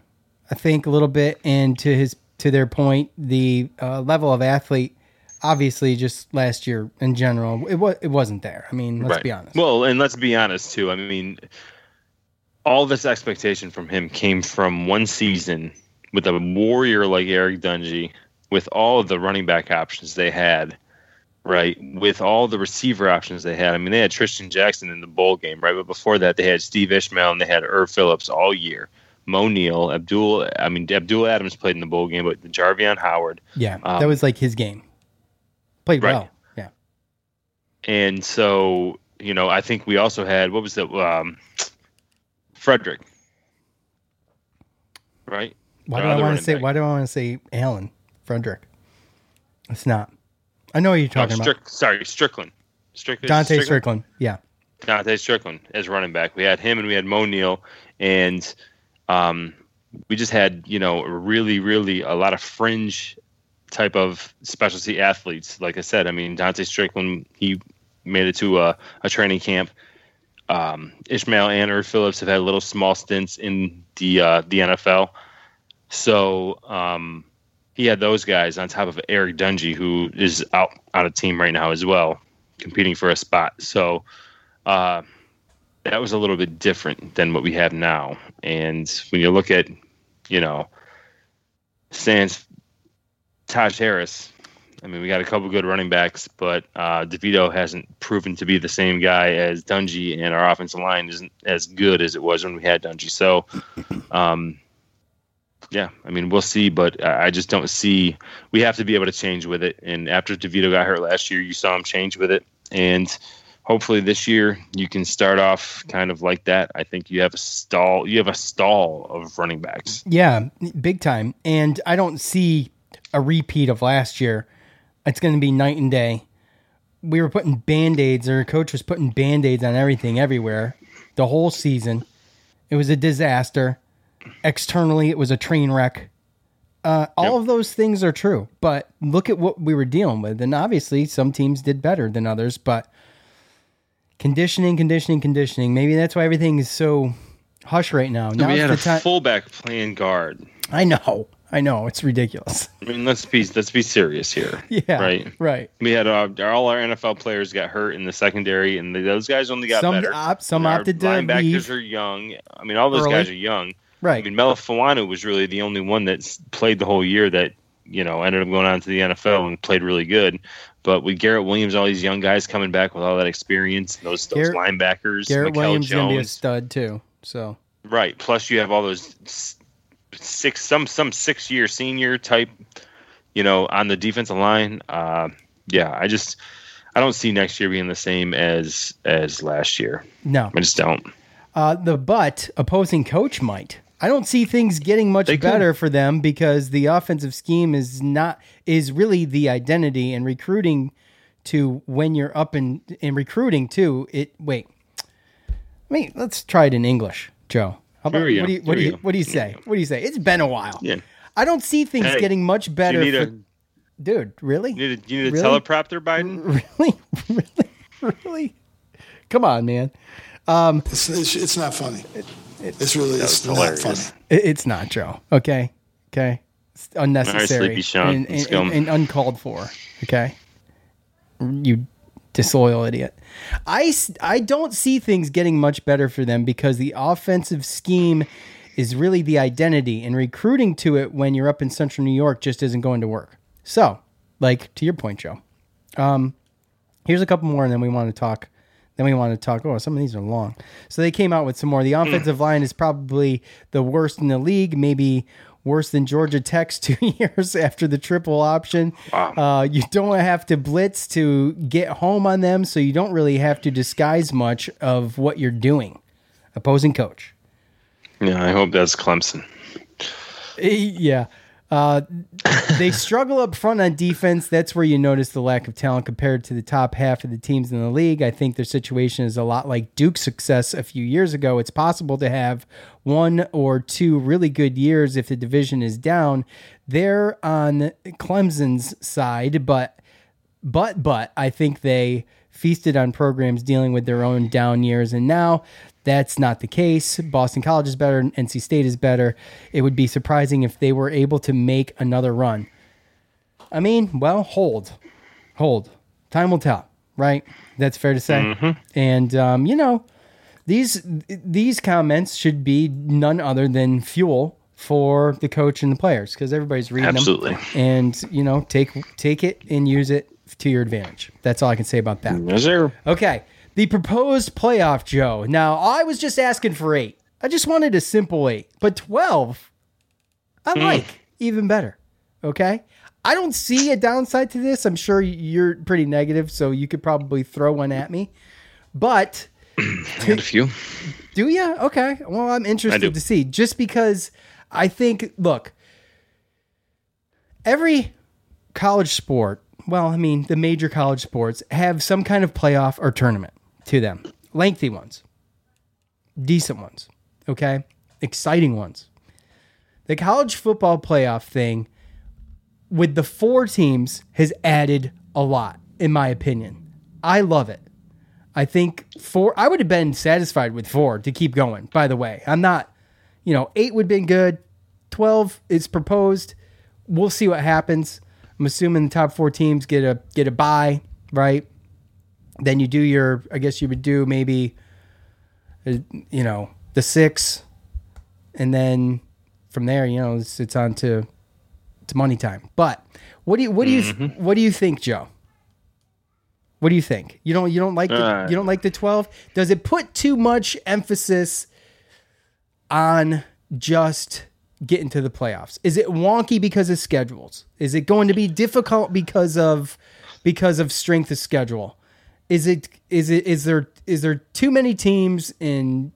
I think, a little bit. And to their point, the level of athlete, obviously, just last year in general, it wasn't there. I mean, let's be honest. Well, and let's be honest too. I mean, all this expectation from him came from one season with a warrior like Eric Dungey, with all of the running back options they had, right? With all the receiver options they had. I mean, they had Tristan Jackson in the bowl game, right? But before that, they had Steve Ishmael and they had Irv Phillips all year. Mo Neal, Abdul Adams played in the bowl game, but Jarvion Howard. Yeah, that was like his game. Played well, yeah. And so, I think we also had, what was that? Frederick, right? Why do I want to say Allen? Frederick. It's not. I know what you're talking about. Sorry, Strickland. Dante Strickland. Yeah. Dante Strickland as running back. We had him and we had Mo Neal. And we just had, really, really a lot of fringe type of specialty athletes. Like I said, I mean, Dante Strickland, he made it to a training camp. Ishmael and Irv Phillips have had little small stints in the NFL. So he had those guys on top of Eric Dungy, who is out on a team right now as well, competing for a spot. So that was a little bit different than what we have now. And when you look at, you know, sans Taj Harris, I mean, we got a couple good running backs, but DeVito hasn't proven to be the same guy as Dungy, and our offensive line isn't as good as it was when we had Dungy. So, yeah, I mean, we'll see, but I just don't see – we have to be able to change with it. And after DeVito got hurt last year, you saw him change with it. And hopefully this year you can start off kind of like that. I think you have a stall. You have a stall of running backs. Yeah, big time. And I don't see a repeat of last year. It's going to be night and day. We were putting Band-Aids, or coach was putting Band-Aids on everything everywhere the whole season. It was a disaster. Externally, it was a train wreck. All of those things are true, but look at what we were dealing with. And obviously, some teams did better than others, but conditioning. Maybe that's why everything is so hush right now. Now we had a fullback playing guard. I know. It's ridiculous. I mean, let's be serious here. Yeah. Right. We had all our NFL players got hurt in the secondary, and those guys only got better. Some opted to leave. Linebackers are young. I mean, all those guys are young. Right. I mean, Melifonwu was really the only one that played the whole year that, you know, ended up going on to the NFL and played really good. But with Garrett Williams, all these young guys coming back with all that experience, those linebackers, Garrett Williams is going to be a stud too. So right. Plus, you have all those. Some 6-year senior type, you know, on the defensive line. I don't see next year being the same as last year. No, I just don't. But opposing coach might. I don't see things getting much better for them because the offensive scheme is really the identity, and recruiting to when you're up in recruiting too. Wait, let's try it in English, Joe. How about, what do you say? It's been a while. Yeah. I don't see things getting much better. Dude, really? You need a teleprompter, Biden? Really? Come on, man. It's not funny. It's not funny. It's not, Joe. Okay. It's unnecessary. Right, Sean. And uncalled for. Okay. You disloyal idiot. I don't see things getting much better for them because the offensive scheme is really the identity, and recruiting to it when you're up in Central New York just isn't going to work. So, like, to your point, Joe, here's a couple more, and then we want to talk. Oh, some of these are long. So they came out with some more. The offensive line is probably the worst in the league, maybe worse than Georgia Tech's 2 years after the triple option. Wow. You don't have to blitz to get home on them, so you don't really have to disguise much of what you're doing. Opposing coach. Yeah, I hope that's Clemson. Yeah. They struggle up front on defense. That's where you notice the lack of talent compared to the top half of the teams in the league. I think their situation is a lot like Duke's success a few years ago. It's possible to have one or two really good years if the division is down. They're on Clemson's side, but I think they feasted on programs dealing with their own down years, and now that's not the case. Boston College is better. NC State is better. It would be surprising if they were able to make another run. I mean, well, hold. Time will tell, right? That's fair to say. Mm-hmm. And, you know, these comments should be none other than fuel for the coach and the players because everybody's reading them. Absolutely. And, you know, take it and use it to your advantage. That's all I can say about that. Yes, sir. Okay. The proposed playoff, Joe. Now, I was just asking for 8. I just wanted a simple 8. But 12, I like even better. Okay? I don't see a downside to this. I'm sure you're pretty negative, so you could probably throw one at me. But I got a few. Do you? Okay. Well, I'm interested to see. Just because I think, look, every college sport, well, I mean, the major college sports have some kind of playoff or tournament to them. Lengthy ones, decent ones, okay? Exciting ones. The college football playoff thing with the 4 teams has added a lot, in my opinion. I love it. I think 4, I would have been satisfied with 4 to keep going, by the way. I'm not, you know, 8 would have been good, 12 is proposed. We'll see what happens. I'm assuming the top four teams get a bye, right? Then you do your, I guess you would do maybe, you know, the six, and then from there, you know, it's on to money time. But what do you think, Joe? What do you think? You don't like the 12? Does it put too much emphasis on just getting to the playoffs? Is it wonky because of schedules? Is it going to be difficult because of strength of schedule? Is there too many teams and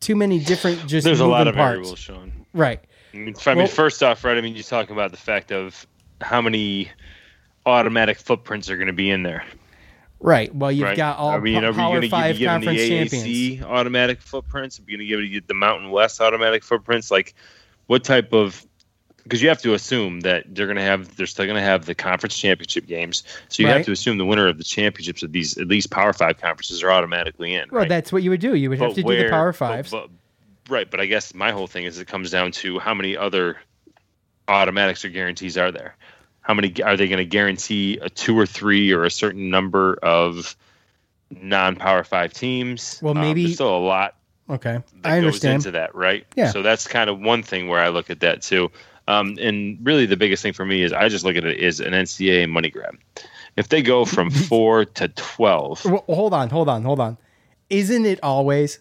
too many different just there's a lot of parts? Variables, Sean. Right. I mean, first off, right? I mean, you're talking about the fact of how many automatic footprints are going to be in there. Right. Well, you've got all Power 5 conference champions. Are we going to give the AAC automatic footprints? Are we going to give the Mountain West automatic footprints? Like, what type of? Because you have to assume that they're still going to have the conference championship games. So you have to assume the winner of the championships of these at least Power 5 conferences are automatically in. Well, that's what you would do. You would have to do the Power 5s. But I guess my whole thing is it comes down to how many other automatics or guarantees are there. How many are they going to guarantee a 2 or 3 or a certain number of non-Power 5 teams? Well, maybe there's still a lot. Okay, I understand. Goes into that, right? Yeah. So that's kind of one thing where I look at that too. And really, the biggest thing for me is I just look at it as an NCAA money grab. If they go from 4 to 12, well, hold on. Isn't it always?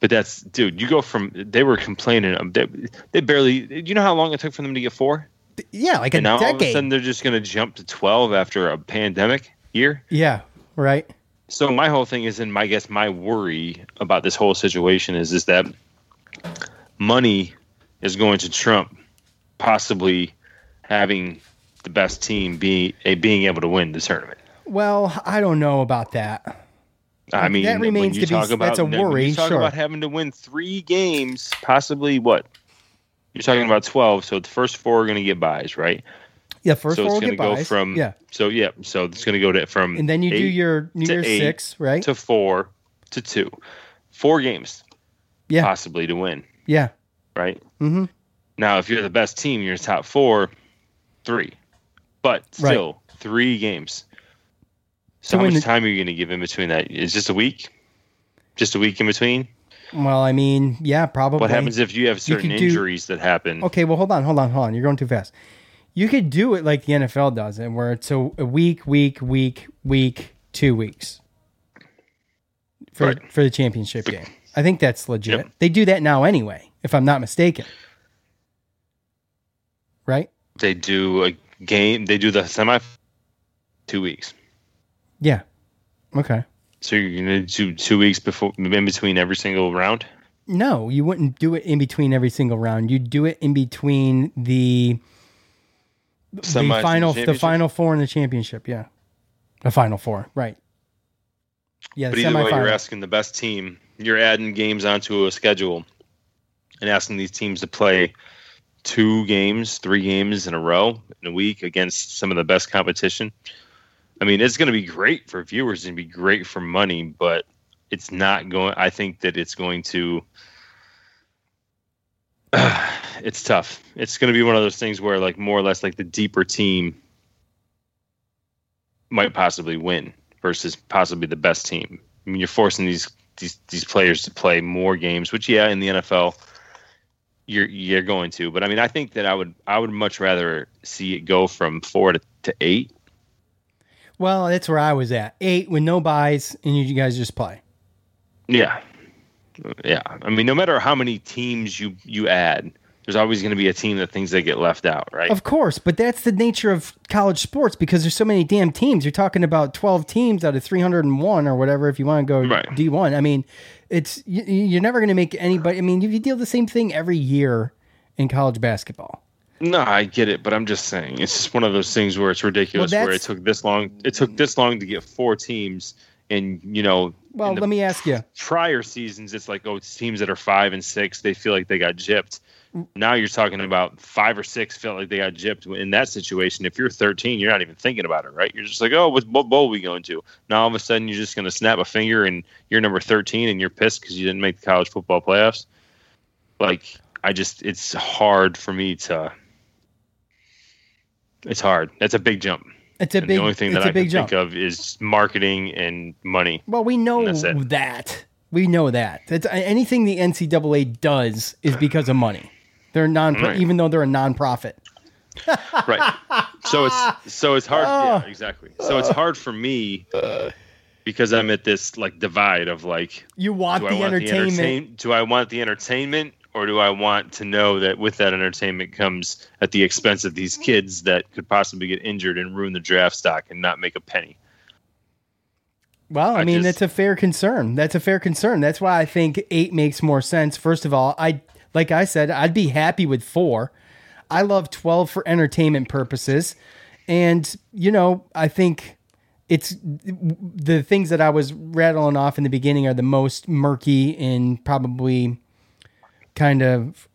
But that's dude. You go from they were complaining. They barely. Do you know how long it took for them to get 4? Yeah, like a decade. All of a sudden, they're just going to jump to 12 after a pandemic year. Yeah, right. So my whole thing is, and I guess my worry about this whole situation is that money is going to trump possibly having the best team being able to win the tournament. Well, I don't know about that. I mean, that remains to be. That's a worry. You talk about having to win 3 games, possibly what? You're talking about 12, so the first 4 are going to get buys, right? Yeah, first 4 will get buys. So it's going to go from and then you do your New Year's 6, right? To 4 to 2, 4 games, possibly to win. Yeah, right. Mm-hmm. Now, if you're the best team, you're top 4, 3, but still 3 games. So how much time are you going to give in between that? Is just a week? Just a week in between? Well, I mean, yeah, probably. What happens if you have certain injuries that happen? Okay, well, hold on. You're going too fast. You could do it like the NFL does, and where it's a week, 2 weeks for the championship game. I think that's legit. Yep. They do that now anyway, if I'm not mistaken. Right? They do a game. They do the semi 2 weeks. Yeah. Okay. So you're going to do 2 weeks before in between every single round? No, you wouldn't do it in between every single round. You'd do it in between the final four and the championship. Yeah. The final four. Right. Yeah. But either way, you're asking the best team. You're adding games onto a schedule and asking these teams to play 2 games, 3 games in a row in a week against some of the best competition. I mean, it's going to be great for viewers and be great for money, but it's not going. I think that it's going to. It's tough. It's going to be one of those things where, like, more or less, like the deeper team might possibly win versus possibly the best team. I mean, you're forcing these players to play more games, which, yeah, in the NFL, you're going to. But I mean, I think that I would much rather see it go from 4 to 8. Well, that's where I was at. 8 with no buys, and you guys just play. Yeah. Yeah. I mean, no matter how many teams you add, there's always going to be a team that thinks they get left out, right? Of course, but that's the nature of college sports because there's so many damn teams. You're talking about 12 teams out of 301 or whatever if you want to go D1. I mean, it's you're never going to make anybody. I mean, you deal the same thing every year in college basketball. No, I get it, but I'm just saying it's just one of those things where it's ridiculous. Well, where it took this long. It took this long to get 4 teams, and you know. Well, let me ask you. Prior seasons, it's like it's teams that are 5 and 6, they feel like they got gypped. Now you're talking about 5 or 6 felt like they got gypped. In that situation, if you're 13, you're not even thinking about it, right? You're just like, oh, what bowl are we going to? Now all of a sudden, you're just going to snap a finger and you're number 13, and you're pissed because you didn't make the college football playoffs. Like. I just, it's hard for me to, it's hard. That's a big jump. It's a and big, the only thing that I can jump. Think of is marketing and money. Well, we know that. We know that. That's, anything the NCAA does is because of money. They're even though they're a nonprofit. Right. So it's hard. Yeah, exactly. So it's hard for me because I'm at this like divide of like, you want the entertainment. Do I want the entertainment, or do I want to know that with that entertainment comes at the expense of these kids that could possibly get injured and ruin the draft stock and not make a penny? Well, I mean, that's a fair concern. That's why I think 8 makes more sense. First of all, like I said, I'd be happy with 4. I love 12 for entertainment purposes. And, you know, I think it's the things that I was rattling off in the beginning are the most murky and probably kind of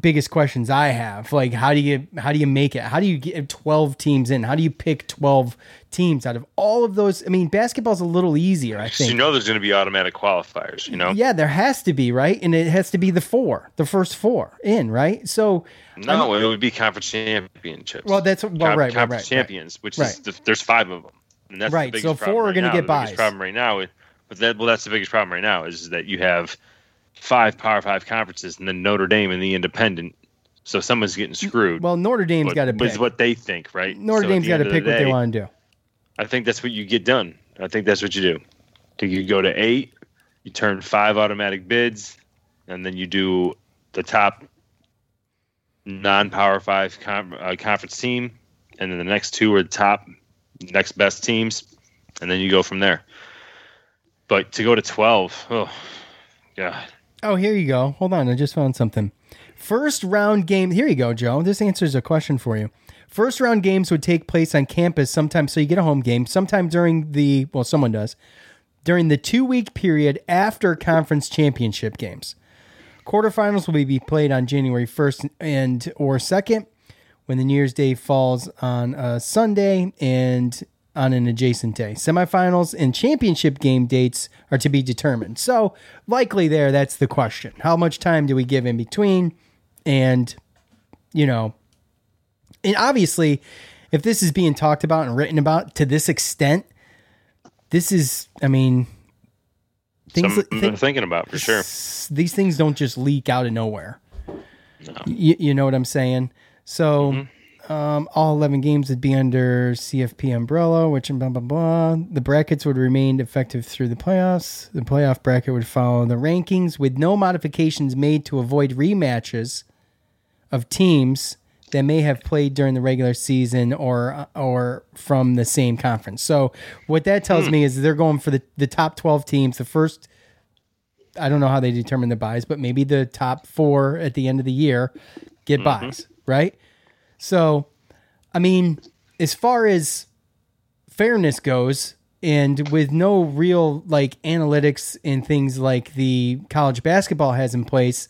biggest questions I have. Like, how do you make it? How do you get 12 teams in? How do you pick 12 teams out of all of those? I mean, basketball's a little easier, I think. You know, there's going to be automatic qualifiers, you know? Yeah, there has to be, right? And it has to be the first 4 in, right? So no, it would be conference championships. Well, that's right. Conference champions, which is there's 5 of them. And that's right. The biggest so 4 are going to get by. That's the biggest problem right now is that you have 5 Power 5 conferences and then Notre Dame and the Independent. So someone's getting screwed. Well, Notre Dame's got to pick. Is what they think, right? Notre Dame's got to pick what they want to do. I think that's what you get done. I think that's what you do. So you go to 8, you turn 5 automatic bids, and then you do the top non-Power 5 conference team, and then the next 2 are the top next best teams, and then you go from there. But to go to 12, oh, God. Oh, here you go. Hold on. I just found something. First round game. Here you go, Joe. This answers a question for you. First round games would take place on campus sometimes. So you get a home game sometime during the 2-week period after conference championship games. Quarterfinals will be played on January 1st and or 2nd when the New Year's Day falls on a Sunday and on an adjacent day. Semifinals and championship game dates are to be determined. So likely that's the question. How much time do we give in between? And, you know, and obviously if this is being talked about and written about to this extent, this is, I mean, things I'm thinking about for sure. These things don't just leak out of nowhere. No. You know what I'm saying? So, all 11 games would be under CFP umbrella, which blah, blah, blah. The brackets would remain effective through the playoffs. The playoff bracket would follow the rankings with no modifications made to avoid rematches of teams that may have played during the regular season or from the same conference. So what that tells me is they're going for the top 12 teams. The first, I don't know how they determine the buys, but maybe the top 4 at the end of the year get buys, right? So, I mean, as far as fairness goes, and with no real like analytics and things like the college basketball has in place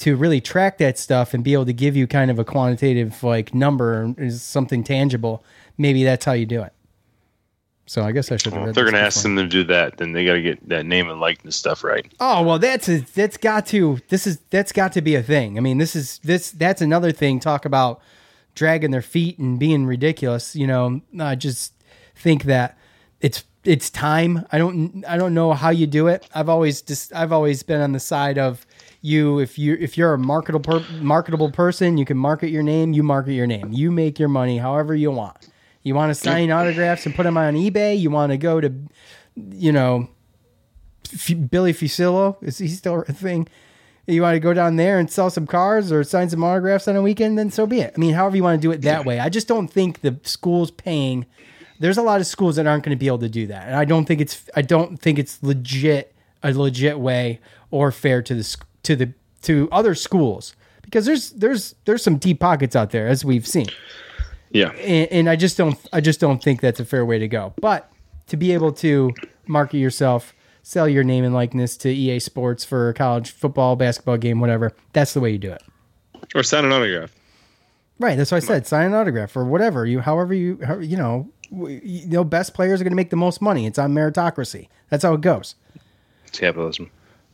to really track that stuff and be able to give you kind of a quantitative like number is something tangible, maybe that's how you do it. So I guess I should have read. If they're going to ask them to do that, then they got to get that name and likeness stuff right. Oh, well, that's got to be a thing. I mean, that's another thing. Talk about dragging their feet and being ridiculous. You know, I just think that it's time. I don't know how you do it. I've always been on the side of if you're a marketable person, you can market your name. You market your name. You make your money however you want. You want to sign autographs and put them on eBay? You want to go to, you know, Billy Fusillo? Is he still a thing? You want to go down there and sell some cars or sign some autographs on a weekend? Then so be it. I mean, however you want to do it that way. I just don't think the school's paying. There's a lot of schools that aren't going to be able to do that. And I don't think it's a legit way or fair to other schools, because there's some deep pockets out there, as we've seen. Yeah, and I just don't think that's a fair way to go. But to be able to market yourself, sell your name and likeness to EA Sports for a college football, basketball game, whatever, that's the way you do it. Or sign an autograph. Right, that's what I said. Sign an autograph or whatever. You know, best players are going to make the most money. It's on meritocracy. That's how it goes. It's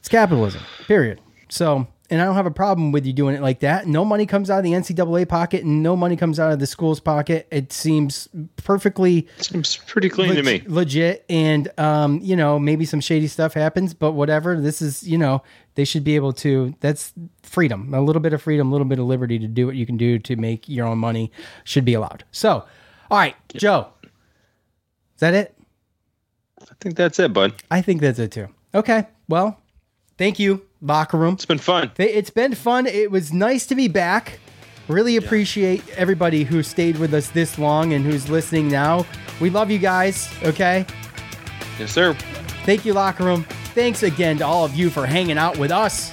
capitalism. Period. So And I don't have a problem with you doing it like that. No money comes out of the NCAA pocket and no money comes out of the school's pocket. It seems perfectly... Seems pretty clean to me. Legit. And, you know, maybe some shady stuff happens, but whatever. This is, you know, they should be able to... That's freedom. A little bit of freedom, a little bit of liberty to do what you can do to make your own money should be allowed. So, all right, Joe. Is that it? I think that's it, bud. I think that's it, too. Okay, well, thank you. Locker Room. It's been fun. It's been fun. It was nice to be back. Really appreciate everybody who stayed with us this long and who's listening now. We love you guys. Okay. Yes, sir. Thank you, Locker Room. Thanks again to all of you for hanging out with us.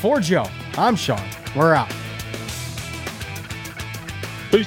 For Joe, I'm Sean. We're out. Peace.